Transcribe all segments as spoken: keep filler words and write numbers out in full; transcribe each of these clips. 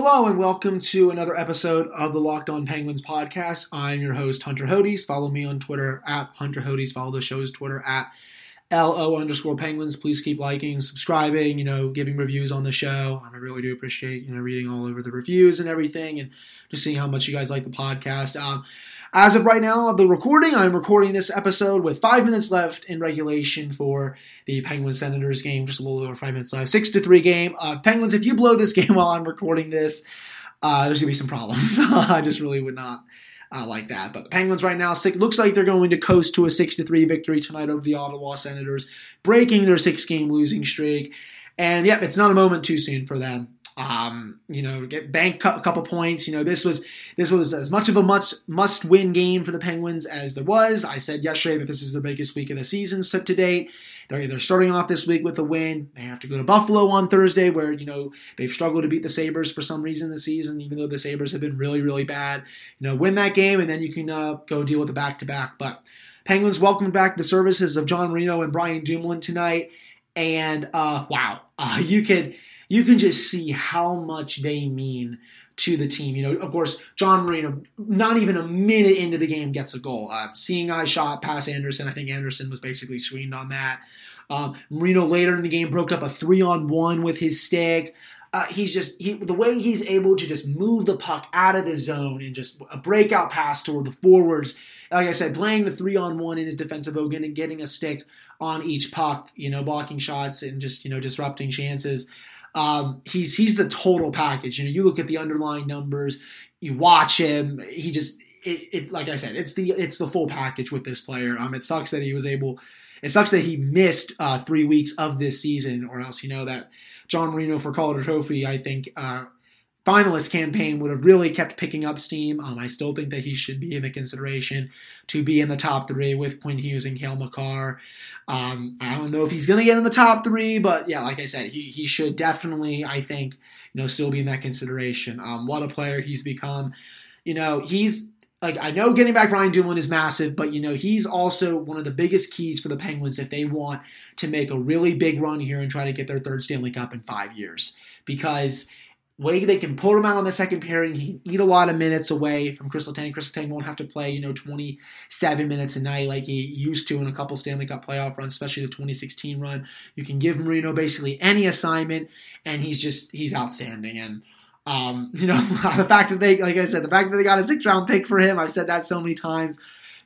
Hello and welcome to another episode of the Locked on Penguins podcast. I'm your host, Hunter Hodes. Follow me on Twitter at Hunter Hodes. Follow the show's Twitter at L O underscore Penguins. Please keep liking, subscribing, you know, giving reviews on the show. I really do appreciate, you know, reading all over the reviews and everything and just seeing how much you guys like the podcast. Um, as of right now of the recording, I'm recording this episode with five minutes left in regulation for the Penguins Senators game. Just a little over five minutes left. Six to three game. Uh, Penguins, if you blow this game while I'm recording this, uh, there's going to be some problems. I just really would not. I uh, like that. But the Penguins right now, six, looks like they're going to coast to a six to three victory tonight over the Ottawa Senators, breaking their six-game losing streak. And, yep, it's not a moment too soon for them. Um, you know, get bank a couple points. You know, this was this was as much of a must, must-win game for the Penguins as there was. I said yesterday that this is the biggest week of the season so to date. They're either starting off this week with a win. They have to go to Buffalo on Thursday where, you know, they've struggled to beat the Sabres for some reason this season, even though the Sabres have been really, really bad. You know, win that game and then you can uh, go deal with the back-to-back. But Penguins welcomed back the services of John Marino and Brian Dumoulin tonight. And, uh, wow, uh, you could... You can just see how much they mean to the team. You know, of course, John Marino, not even a minute into the game, gets a goal. Uh, seeing eye shot past Anderson. I think Anderson was basically screened on that. Um, Marino later in the game broke up a three on one with his stick. Uh, he's just he, the way he's able to just move the puck out of the zone and just a breakout pass toward the forwards. Like I said, playing the three on one in his defensive zone and getting a stick on each puck. You know, blocking shots and just, you know, disrupting chances. Um, he's he's the total package. You know, you look at the underlying numbers, you watch him. He just it, it like I said, it's the it's the full package with this player. Um, it sucks that he was able. It sucks that he missed uh, three weeks of this season, or else you know that John Marino for Calder Trophy, I think, uh, finalist campaign would have really kept picking up steam. Um, I still think that he should be in the consideration to be in the top three with Quinn Hughes and Cale Makar. Um, I don't know if he's going to get in the top three, but yeah, like I said, he he should definitely, I think, you know, still be in that consideration. Um, what a player he's become. You know, he's like I know getting back Brian Dumoulin is massive, but you know he's also one of the biggest keys for the Penguins if they want to make a really big run here and try to get their third Stanley Cup in five years because. Way they can pull him out on the second pairing. He can eat a lot of minutes away from Crystal Tang. Crystal Tang won't have to play, you know, twenty-seven minutes a night like he used to in a couple Stanley Cup playoff runs, especially the twenty sixteen run. You can give Marino basically any assignment, and he's just he's outstanding. And um, you know, the fact that they, like I said, the fact that they got a sixth round pick for him, I've said that so many times.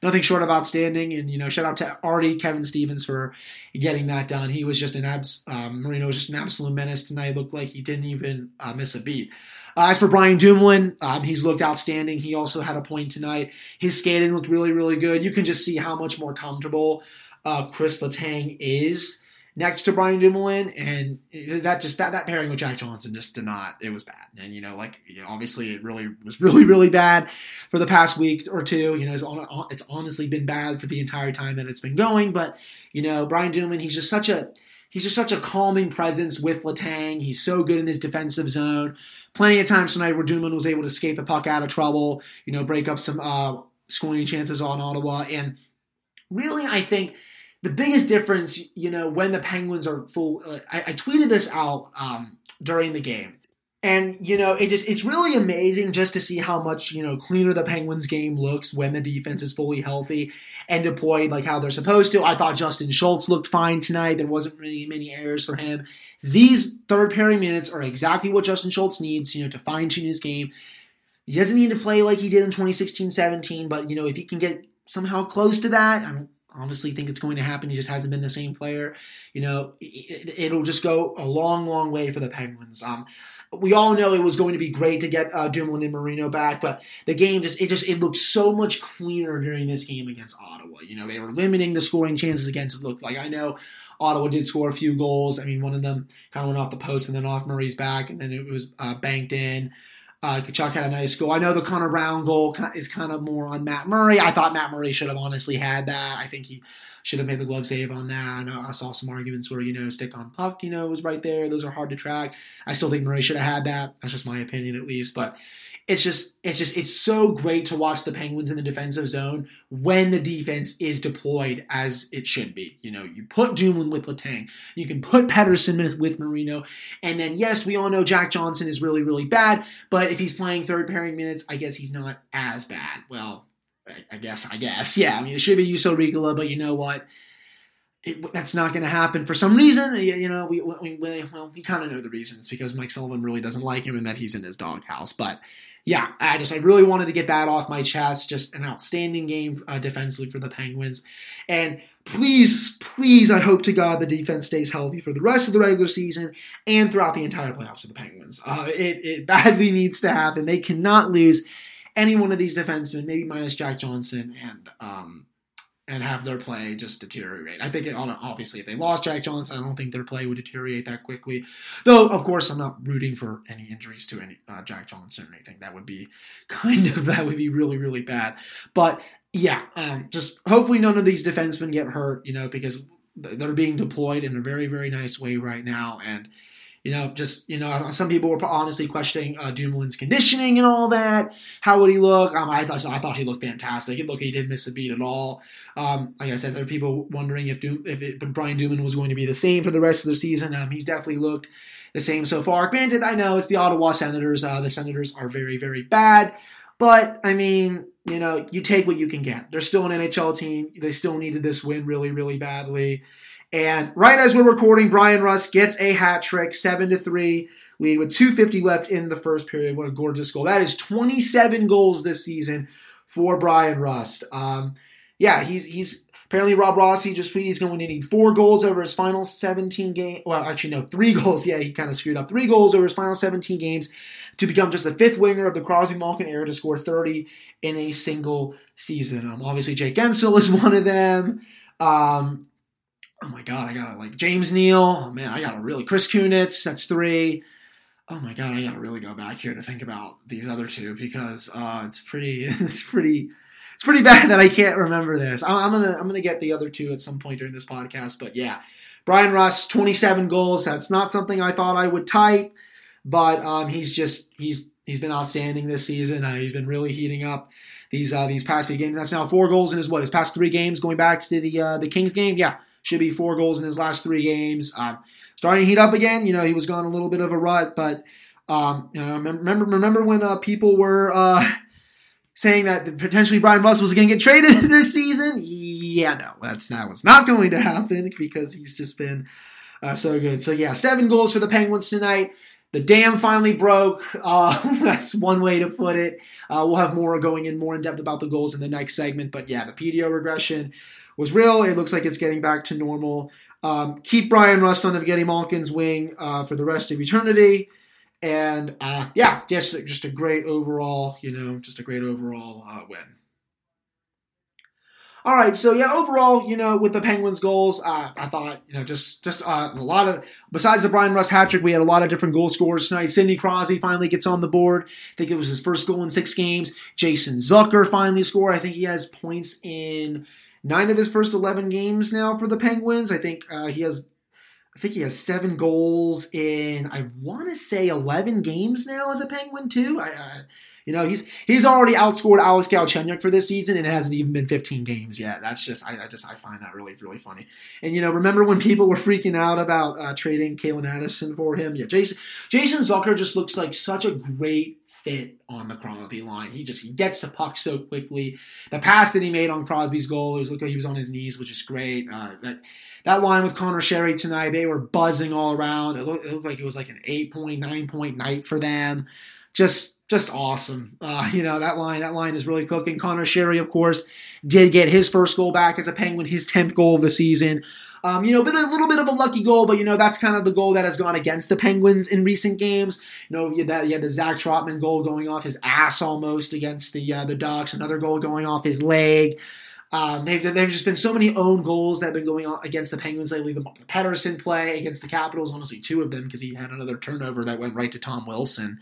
Nothing short of outstanding, and you know, shout out to Artie Kevin Stevens for getting that done. He was just an abs. Um, Marino was just an absolute menace tonight. Looked like he didn't even uh, miss a beat. Uh, as for Brian Dumoulin, um, he's looked outstanding. He also had a point tonight. His skating looked really, really good. You can just see how much more comfortable uh, Chris Letang is next to Brian Dumoulin, and that just that that pairing with Jack Johnson just did not. It was bad, and you know, like you know, obviously, it really was really really bad for the past week or two. You know, it's, on, it's honestly been bad for the entire time that it's been going. But you know, Brian Dumoulin, he's just such a he's just such a calming presence with Letang. He's so good in his defensive zone. Plenty of times tonight where Dumoulin was able to skate the puck out of trouble. You know, break up some uh, scoring chances on Ottawa, and really, I think. The biggest difference, you know, when the Penguins are full, uh, I, I tweeted this out um, during the game. And, you know, it just it's really amazing just to see how much, you know, cleaner the Penguins game looks when the defense is fully healthy and deployed like how they're supposed to. I thought Justin Schultz looked fine tonight. There wasn't really many errors for him. These third pairing minutes are exactly what Justin Schultz needs, you know, to fine-tune his game. He doesn't need to play like he did in twenty sixteen seventeen, but, you know, if he can get somehow close to that, I don't obviously think it's going to happen. He just hasn't been the same player. You know, it'll just go a long, long way for the Penguins. Um, we all know it was going to be great to get uh, Dumoulin and Marino back, but the game just, it just, it looked so much cleaner during this game against Ottawa. You know, they were limiting the scoring chances against it looked like. I know Ottawa did score a few goals. I mean, one of them kind of went off the post and then off Murray's back, and then it was uh, banked in. Uh, Kachuk had a nice goal. I know the Connor Brown goal is kind of more on Matt Murray. I thought Matt Murray should have honestly had that. I think he should have made the glove save on that. I know I saw some arguments where, you know, stick on puck, you know, was right there. Those are hard to track. I still think Murray should have had that. That's just my opinion at least. But It's just, it's just, it's so great to watch the Penguins in the defensive zone when the defense is deployed as it should be. You know, you put Dumoulin with Letang, you can put Pettersson with, with Marino, and then yes, we all know Jack Johnson is really, really bad, but if he's playing third pairing minutes, I guess he's not as bad. Well, I guess, I guess, yeah. I mean, it should be Juuso Riikola, but you know what? It, that's not going to happen for some reason. You, you know, we, we, we well, we kind of know the reasons because Mike Sullivan really doesn't like him and that he's in his doghouse. But yeah, I just, I really wanted to get that off my chest. Just an outstanding game uh, defensively for the Penguins. And please, please, I hope to God the defense stays healthy for the rest of the regular season and throughout the entire playoffs for the Penguins. Uh, it, it badly needs to happen. They cannot lose any one of these defensemen, maybe minus Jack Johnson, and, um, and have their play just deteriorate. I think, it, obviously, if they lost Jack Johnson, I don't think their play would deteriorate that quickly. Though, of course, I'm not rooting for any injuries to any uh, Jack Johnson or anything. That would be kind of, that would be really, really bad. But, yeah, um, just hopefully none of these defensemen get hurt, you know, because they're being deployed in a very, very nice way right now. And, you know, just, you know, some people were honestly questioning uh, Dumoulin's conditioning and all that. How would he look? Um, I thought I thought he looked fantastic. He looked, he didn't miss a beat at all. Um, like I said, there are people wondering if Doom, if it, but Brian Dumoulin was going to be the same for the rest of the season. Um, he's definitely looked the same so far. Granted, I know it's the Ottawa Senators. Uh, the Senators are very, very bad. But, I mean, you know, you take what you can get. They're still an N H L team. They still needed this win really, really badly. And right as we're recording, Bryan Rust gets a hat trick, seven to three lead with two fifty left in the first period. What a gorgeous goal. That is twenty-seven goals this season for Bryan Rust. Um, yeah, he's he's apparently Rob Rossi just tweeted he's going to need four goals over his final seventeen games. Well, actually, no, three goals. Yeah, he kind of screwed up. Three goals over his final seventeen games to become just the fifth winger of the Crosby-Malkin era to score thirty in a single season. Um, obviously, Jake Guentzel is one of them. Um... Oh my God, I gotta like James Neal. Oh man, I gotta really Chris Kunitz. That's three. Oh my God, I gotta really go back here to think about these other two because uh, it's pretty, it's pretty, it's pretty bad that I can't remember this. I'm, I'm gonna, I'm gonna get the other two at some point during this podcast. But yeah, Bryan Rust, twenty-seven goals. That's not something I thought I would type, but um, he's just he's he's been outstanding this season. Uh, he's been really heating up these uh, these past few games. That's now four goals in his what his past three games going back to the uh, the Kings game. Yeah. Should be four goals in his last three games. Um, starting to heat up again. You know, he was gone a little bit of a rut, but um, you know, remember, remember when uh, people were uh, saying that potentially Bryan Rust was going to get traded this season? Yeah, no, that's that was not going to happen because he's just been uh, so good. So yeah, seven goals for the Penguins tonight. The dam finally broke. Uh, that's one way to put it. Uh, we'll have more going in more in depth about the goals in the next segment. But yeah, the P D O regression was real. It looks like it's getting back to normal. Um, keep Bryan Rust on Evgeni Malkin's wing uh, for the rest of eternity. And uh, yeah, just, just a great overall, you know, just a great overall uh, win. All right, so yeah, overall, you know, with the Penguins' goals, uh, I thought, you know, just just uh, a lot of, besides the Bryan Rust hat trick, we had a lot of different goal scorers tonight. Sidney Crosby finally gets on the board. I think it was his first goal in six games. Jason Zucker finally scored. I think he has points in nine of his first eleven games now for the Penguins. I think uh, he has, I think he has seven goals in, I want to say eleven games now as a Penguin too. I. I You know, he's he's already outscored Alex Galchenyuk for this season, and it hasn't even been fifteen games yet. That's just, I, I just, I find that really, really funny. And, you know, remember when people were freaking out about uh, trading Cale Anderson for him? Yeah, Jason Jason Zucker just looks like such a great fit on the Crosby line. He just, he gets the puck so quickly. The pass that he made on Crosby's goal, it was, looked like he was on his knees, which is great. Uh, that that line with Conor Sheary tonight, they were buzzing all around. It looked, it looked like it was like an eight-point, nine-point night for them. Just... Just awesome. Uh, you know, that line, that line is really cooking. Conor Sheary, of course, did get his first goal back as a Penguin, his tenth goal of the season. Um, you know, been a little bit of a lucky goal, but, you know, that's kind of the goal that has gone against the Penguins in recent games. You know, you had, you had the Zach Trotman goal going off his ass almost against the uh, the Ducks, another goal going off his leg. Um, they've, they've just been so many own goals that have been going on against the Penguins lately. The, the Pettersson play against the Capitals, honestly, two of them, because he had another turnover that went right to Tom Wilson.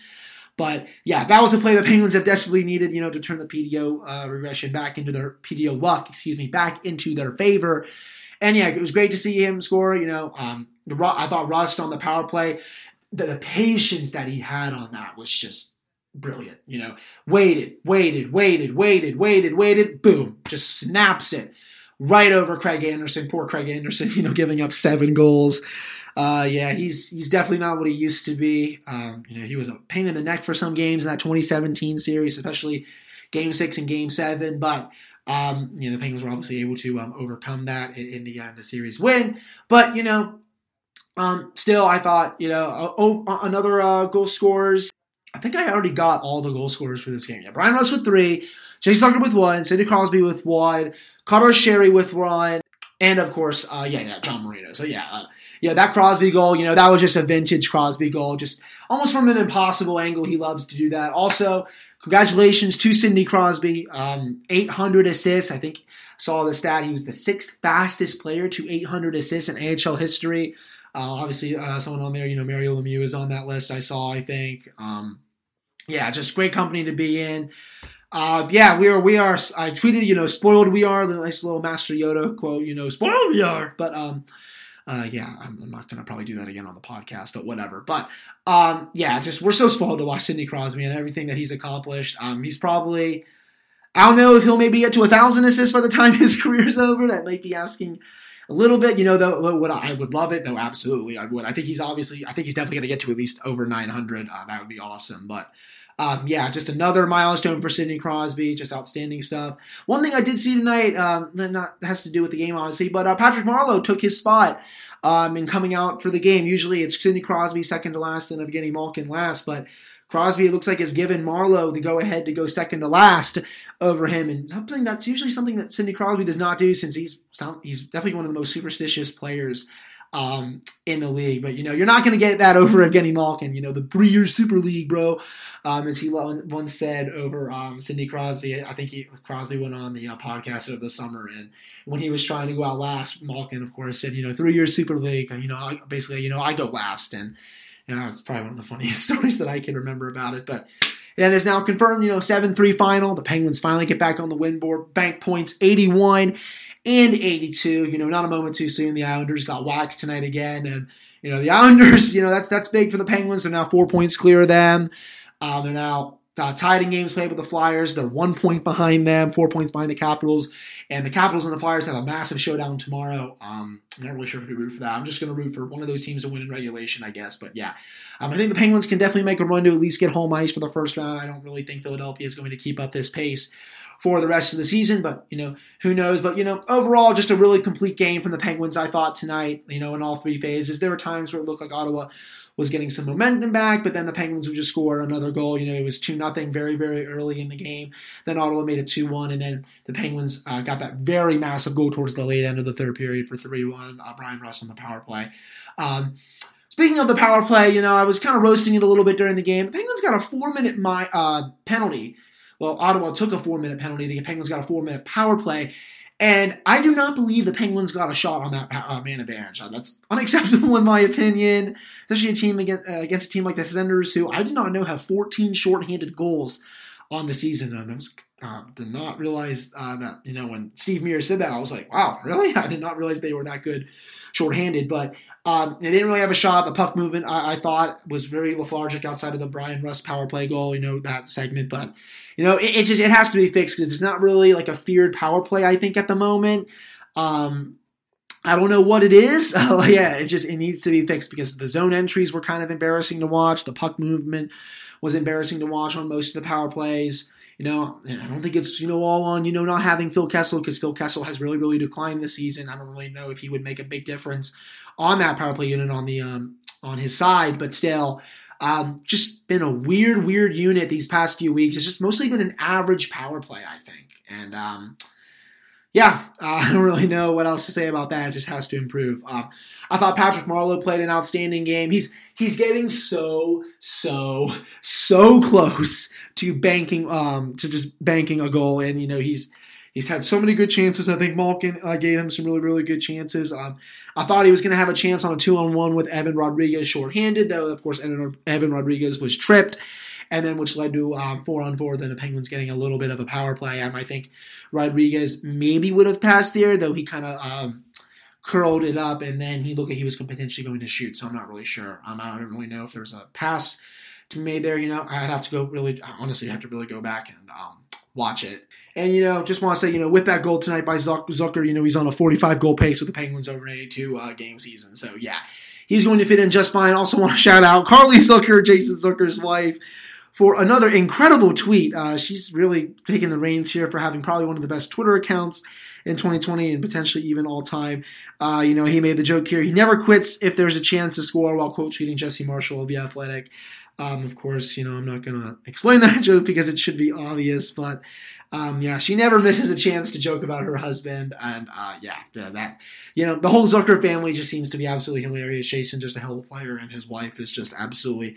But, yeah, that was a play the Penguins have desperately needed, you know, to turn the P D O uh, regression back into their P D O luck, excuse me, back into their favor. And, yeah, it was great to see him score, you know. Um, I thought Rust on the power play, the, the patience that he had on that was just brilliant, you know, waited, waited, waited, waited, waited, waited, boom, just snaps it right over Craig Anderson. Poor Craig Anderson, you know, giving up seven goals. Uh, yeah, he's he's definitely not what he used to be. Um, you know, he was a pain in the neck for some games in that twenty seventeen series, especially Game Six and Game Seven. But um, you know, the Penguins were obviously able to um, overcome that in, in the uh, the series win. But you know, um, still, I thought you know uh, oh, another uh, goal scorers. I think I already got all the goal scorers for this game. Yeah, Bryan Rust with three, Jason Zucker with one, Sidney Crosby with one, Conor Sheary with one. And, of course, uh, yeah, yeah, John Marino. So, yeah, uh, yeah, that Crosby goal, you know, that was just a vintage Crosby goal, just almost from an impossible angle. He loves to do that. Also, congratulations to Sidney Crosby, um, eight hundred assists. I think I saw the stat. He was the sixth fastest player to eight hundred assists in N H L history. Uh, obviously, uh, someone on there, you know, Mario Lemieux is on that list I saw, I think. Um, yeah, just great company to be in. Uh, yeah, we are, we are, I tweeted, you know, spoiled we are, the nice little Master Yoda quote, you know, spoiled we are, but, um, uh, yeah, I'm, I'm not going to probably do that again on the podcast, but whatever, but, um, yeah, just, we're so spoiled to watch Sidney Crosby and everything that he's accomplished. Um, he's probably, I don't know if he'll maybe get to a thousand assists by the time his career's over. That might be asking a little bit, you know, though, would I, I would love it, though, absolutely, I would. I think he's obviously, I think he's definitely going to get to at least over nine hundred, uh, that would be awesome, but. Um, yeah, just another milestone for Sidney Crosby. Just outstanding stuff. One thing I did see tonight, um, not has to do with the game, obviously, but uh, Patrick Marleau took his spot um, in coming out for the game. Usually it's Sidney Crosby second to last and Evgeni Malkin last, but Crosby, it looks like, has given Marleau the go-ahead to go second to last over him, and something that's usually something that Sidney Crosby does not do since he's he's definitely one of the most superstitious players Um, in the league. But, you know, you're not going to get that over Evgeni Malkin, you know, the three-year Super League, bro, um, as he once said over um, Sidney Crosby. I think he, Crosby went on the uh, podcast over the summer, and when he was trying to go out last, Malkin, of course, said, you know, three-year Super League, you know, I, basically, you know, I go last, and, you know, it's probably one of the funniest stories that I can remember about it, but that is now confirmed, you know, seven three final. The Penguins finally get back on the win board, bank points eighty-one and eighty-two, you know, not a moment too soon. The Islanders got waxed tonight again, and, you know, the Islanders, you know, that's that's big for the Penguins. They're now four points clear of them. Uh, they're now uh, tied in games played with the Flyers. They're one point behind them, four points behind the Capitals, and the Capitals and the Flyers have a massive showdown tomorrow. Um, I'm not really sure who to root for that. I'm just going to root for one of those teams to win in regulation, I guess, but yeah. Um, I think the Penguins can definitely make a run to at least get home ice for the first round. I don't really think Philadelphia is going to keep up this pace for the rest of the season, but, you know, who knows, but, you know, overall, just a really complete game from the Penguins, I thought, tonight, you know, in all three phases. There were times where it looked like Ottawa was getting some momentum back, but then the Penguins would just score another goal, you know, it was two nothing very, very early in the game, then Ottawa made it two one, and then the Penguins uh, got that very massive goal towards the late end of the third period for three one, uh, Bryan Rust on the power play. Um, speaking of the power play, you know, I was kind of roasting it a little bit during the game. The Penguins got a four-minute my, uh, penalty. Well, Ottawa took a four-minute penalty. The Penguins got a four-minute power play. And I do not believe the Penguins got a shot on that uh, man advantage. Uh, that's unacceptable in my opinion, especially a team against, uh, against a team like the Senators, who I did not know have fourteen shorthanded goals on the season. And I was, uh, did not realize uh, that, you know, when Steve Mears said that, I was like, wow, really? I did not realize they were that good shorthanded. But um, they didn't really have a shot. The puck movement, I, I thought, was very lethargic outside of the Bryan Rust power play goal, you know, that segment. But you know, it, it's just, it has to be fixed because it's not really like a feared power play, I think, at the moment. Um, I don't know what it is. Uh, yeah, it just, it needs to be fixed because the zone entries were kind of embarrassing to watch. The puck movement was embarrassing to watch on most of the power plays. You know, I don't think it's, you know, all on, you know, not having Phil Kessel because Phil Kessel has really, really declined this season. I don't really know if he would make a big difference on that power play unit on the, um, on his side, but still, Um, just been a weird, weird unit these past few weeks. It's just mostly been an average power play, I think. And, um, yeah, uh, I don't really know what else to say about that. It just has to improve. Um, I thought Patrick Marleau played an outstanding game. He's he's getting so, so, so close to banking, um, to just banking a goal. And, you know, he's He's had so many good chances. I think Malkin uh, gave him some really, really good chances. Um, I thought he was going to have a chance on a two-on-one with Evan Rodrigues shorthanded, though, of course, Evan Rodrigues was tripped, and then which led to um, four-on-four, then the Penguins getting a little bit of a power play. Um, I think Rodrigues maybe would have passed there, though he kind of um, curled it up, and then he looked like he was potentially going to shoot, so I'm not really sure. Um, I don't really know if there was a pass to be made there. You know, I'd have to go really, honestly, I'd have to really go back and um, watch it. And, you know, just want to say, you know, with that goal tonight by Zucker, you know, he's on a forty-five goal pace with the Penguins over an eighty-two game uh, season. So, yeah, he's going to fit in just fine. Also want to shout out Carly Zucker, Jason Zucker's wife, for another incredible tweet. Uh, she's really taking the reins here for having probably one of the best Twitter accounts in twenty twenty and potentially even all time. Uh, you know, he made the joke here. He never quits if there's a chance to score, while quote tweeting Jesse Marshall of The Athletic. Um, of course, you know, I'm not going to explain that joke because it should be obvious, but um, yeah, she never misses a chance to joke about her husband. And uh, yeah, yeah, that, you know, the whole Zucker family just seems to be absolutely hilarious. Jason, just a hell of a player, and his wife is just absolutely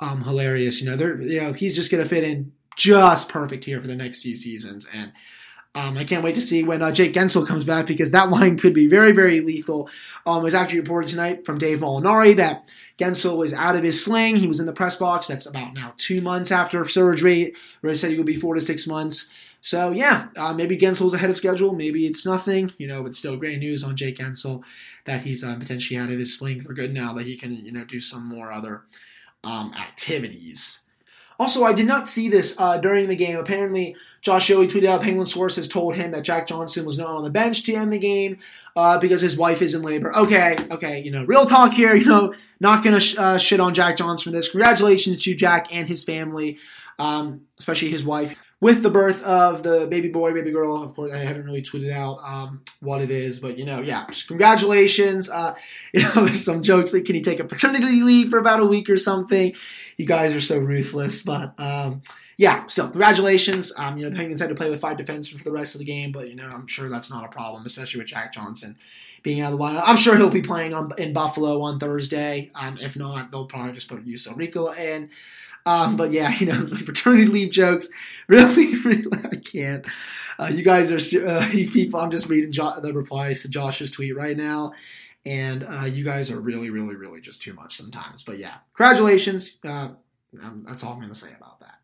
um, hilarious. You know, they're, you know, he's just going to fit in just perfect here for the next few seasons. And Um, I can't wait to see when uh, Jake Guentzel comes back, because that line could be very, very lethal. Um, it was actually reported tonight from Dave Molinari that Guentzel was out of his sling. He was in the press box. That's about now two months after surgery, where he said he would be four to six months. So, yeah, uh, maybe Gensel's ahead of schedule. Maybe it's nothing, you know, but still great news on Jake Guentzel that he's uh, potentially out of his sling for good now, that he can, you know, do some more other um, activities. Also, I did not see this uh, during the game. Apparently, Josh Yohe tweeted out Penguin source has told him that Jack Johnson was not on the bench to end the game uh, because his wife is in labor. Okay, okay, you know, real talk here. You know, not going to sh- uh, shit on Jack Johnson for this. Congratulations to Jack and his family, um, especially his wife. With the birth of the baby boy, baby girl, of course, I haven't really tweeted out um, what it is, but, you know, yeah, just congratulations. Uh, you know, there's some jokes like, can you take a paternity leave for about a week or something? You guys are so ruthless, but, um, yeah, still, congratulations. Um, you know, the Penguins had to play with five defensemen for the rest of the game, but, you know, I'm sure that's not a problem, especially with Jack Johnson being out of the lineup. I'm sure he'll be playing on, in Buffalo on Thursday. Um, if not, they'll probably just put Juuso Riikola in. Um, but yeah, you know, the paternity leave jokes, really, really, I can't. Uh, you guys are, uh, you people, I'm just reading jo- the replies to Josh's tweet right now, and uh, you guys are really, really, really just too much sometimes. But yeah, congratulations. Uh, um, that's all I'm going to say about that.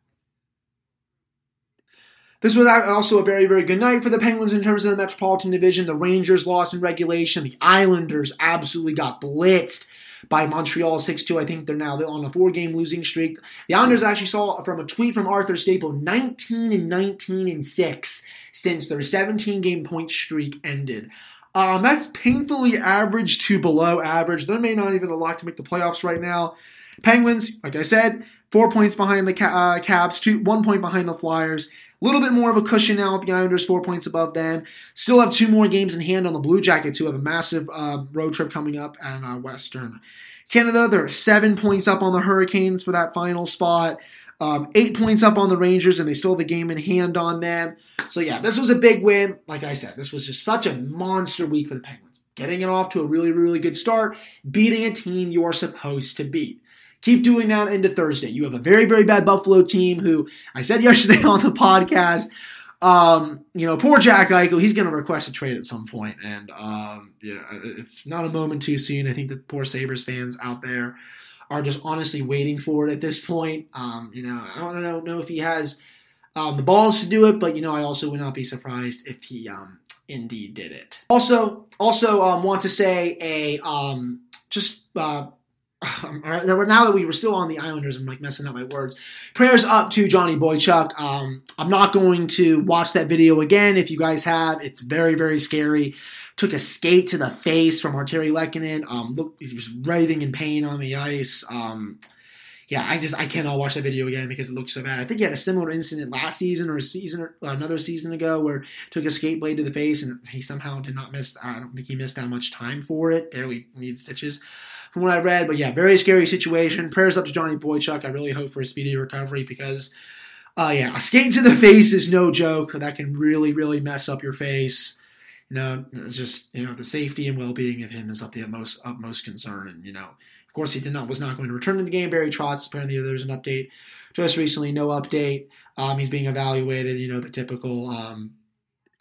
This was also a very, very good night for the Penguins in terms of the Metropolitan Division. The Rangers lost in regulation. The Islanders absolutely got blitzed by Montreal six two. I think they're now on a four-game losing streak. The Islanders actually saw from a tweet from Arthur Staple, nineteen and nineteen and six since their seventeen-game point streak ended. Um, that's painfully average to below average. There may not even a lot to make the playoffs right now. Penguins, like I said, four points behind the uh, Caps, two, one point behind the Flyers. A little bit more of a cushion now with the Islanders, four points above them. Still have two more games in hand on the Blue Jackets, who have a massive uh, road trip coming up in uh, Western Canada. They're seven points up on the Hurricanes for that final spot. Um, eight points up on the Rangers, and they still have a game in hand on them. So, yeah, this was a big win. Like I said, this was just such a monster week for the Penguins. Getting it off to a really, really good start, beating a team you are supposed to beat. Keep doing that into Thursday. You have a very, very bad Buffalo team who, I said yesterday on the podcast, um, you know, poor Jack Eichel, he's going to request a trade at some point. And, um, yeah, it's not a moment too soon. I think the poor Sabres fans out there are just honestly waiting for it at this point. Um, you know, I don't, I don't know if he has um, the balls to do it, but, you know, I also would not be surprised if he um, indeed did it. Also, also um, want to say a um, just uh, – Um, now that we were still on the Islanders, I'm like messing up my words. Prayers up to Johnny Boychuk. Um, I'm not going to watch that video again. If you guys have, it's very, very scary. Took a skate to the face from Arturi Lehkonen. Um, look, he was writhing in pain on the ice. Um, yeah, I just I cannot watch that video again because it looked so bad. I think he had a similar incident last season or a season or another season ago where took a skate blade to the face and he somehow did not miss. I don't think he missed that much time for it. Barely needed stitches, from what I read. But yeah, very scary situation. Prayers up to Johnny Boychuk. I really hope for a speedy recovery because, uh, yeah, a skate to the face is no joke. That can really, really mess up your face. You know, it's just, you know, the safety and well-being of him is of the utmost, utmost concern. And, you know, of course, he did not was not going to return to the game. Barry Trotz, apparently there's an update just recently. No update. Um, he's being evaluated, you know, the typical um,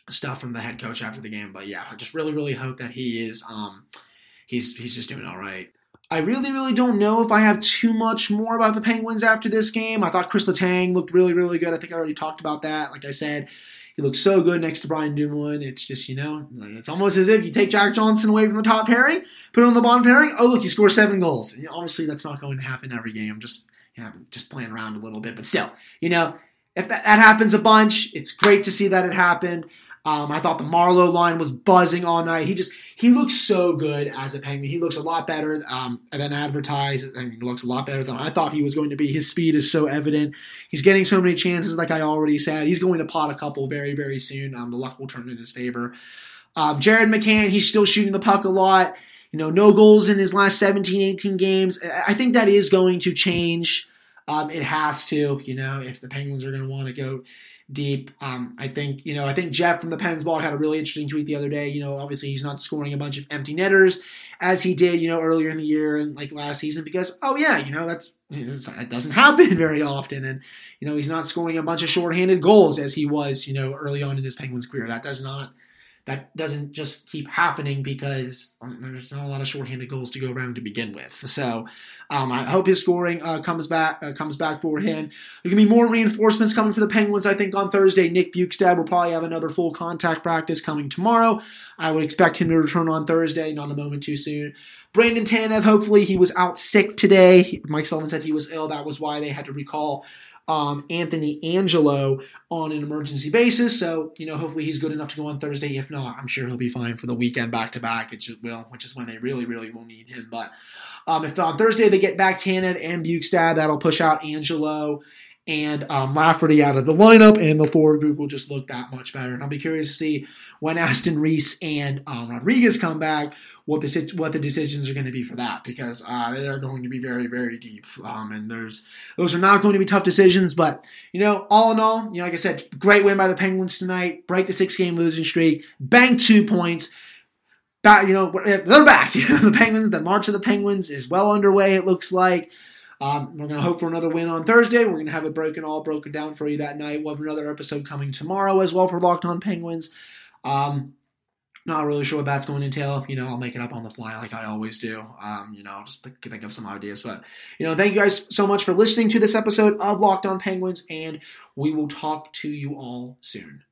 stuff from the head coach after the game. But yeah, I just really, really hope that he is, um, he's he's just doing all right. I really, really don't know if I have too much more about the Penguins after this game. I thought Chris Letang looked really, really good. I think I already talked about that. Like I said, he looked so good next to Brian Dumoulin. It's just, you know, it's almost as if you take Jack Johnson away from the top pairing, put him on the bottom pairing. Oh, look, he scores seven goals. And obviously, that's not going to happen every game. Just, Yeah, I'm just playing around a little bit, but still, you know, if that, that happens a bunch, it's great to see that it happened. Um, I thought the Marleau line was buzzing all night. He just, he looks so good as a Penguin. He looks a lot better um, than advertised. I mean, he looks a lot better than I thought he was going to be. His speed is so evident. He's getting so many chances, like I already said. He's going to pot a couple very, very soon. Um, the luck will turn in his favor. Um, Jared McCann, he's still shooting the puck a lot. You know, no goals in his last seventeen, eighteen games. I think that is going to change. Um, it has to, you know, if the Penguins are going to want to go deep. Um, I think, you know, I think Jeff from the Pens blog had a really interesting tweet the other day. You know, obviously he's not scoring a bunch of empty netters as he did, you know, earlier in the year and like last season because, oh yeah, you know, that's, that doesn't happen very often. And, you know, he's not scoring a bunch of shorthanded goals as he was, you know, early on in his Penguins career. That does not, that doesn't just keep happening because there's not a lot of shorthanded goals to go around to begin with. So um, I hope his scoring uh, comes back uh, comes back for him. There's going to be more reinforcements coming for the Penguins, I think, on Thursday. Nick Bukestad will probably have another full contact practice coming tomorrow. I would expect him to return on Thursday, not a moment too soon. Brandon Tanev, hopefully he was out sick today. Mike Sullivan said he was ill. That was why they had to recall Um, Anthony Angello on an emergency basis. So, you know, hopefully he's good enough to go on Thursday. If not, I'm sure he'll be fine for the weekend back-to-back, which it will, which is when they really, really will need him. But um, if on Thursday they get back Tanev and Bukestad, that'll push out Angello and um, Lafferty out of the lineup, and the forward group will just look that much better. And I'll be curious to see when Aston Reese and um, Rodrigues come back, what the what the decisions are going to be for that, because uh, they are going to be very, very deep. Um, and there's those are not going to be tough decisions. But, you know, all in all, you know, like I said, great win by the Penguins tonight. Break the six-game losing streak. Bank two points. Back, you know, they're back. You know, the Penguins, the March of the Penguins is well underway, it looks like. Um, we're going to hope for another win on Thursday. We're going to have it broken all broken down for you that night. We'll have another episode coming tomorrow as well for Locked on Penguins. Um, Not really sure what that's going to entail. You know, I'll make it up on the fly like I always do. Um, you know, I'll just think, think of some ideas. But, you know, thank you guys so much for listening to this episode of Locked on Penguins, and we will talk to you all soon.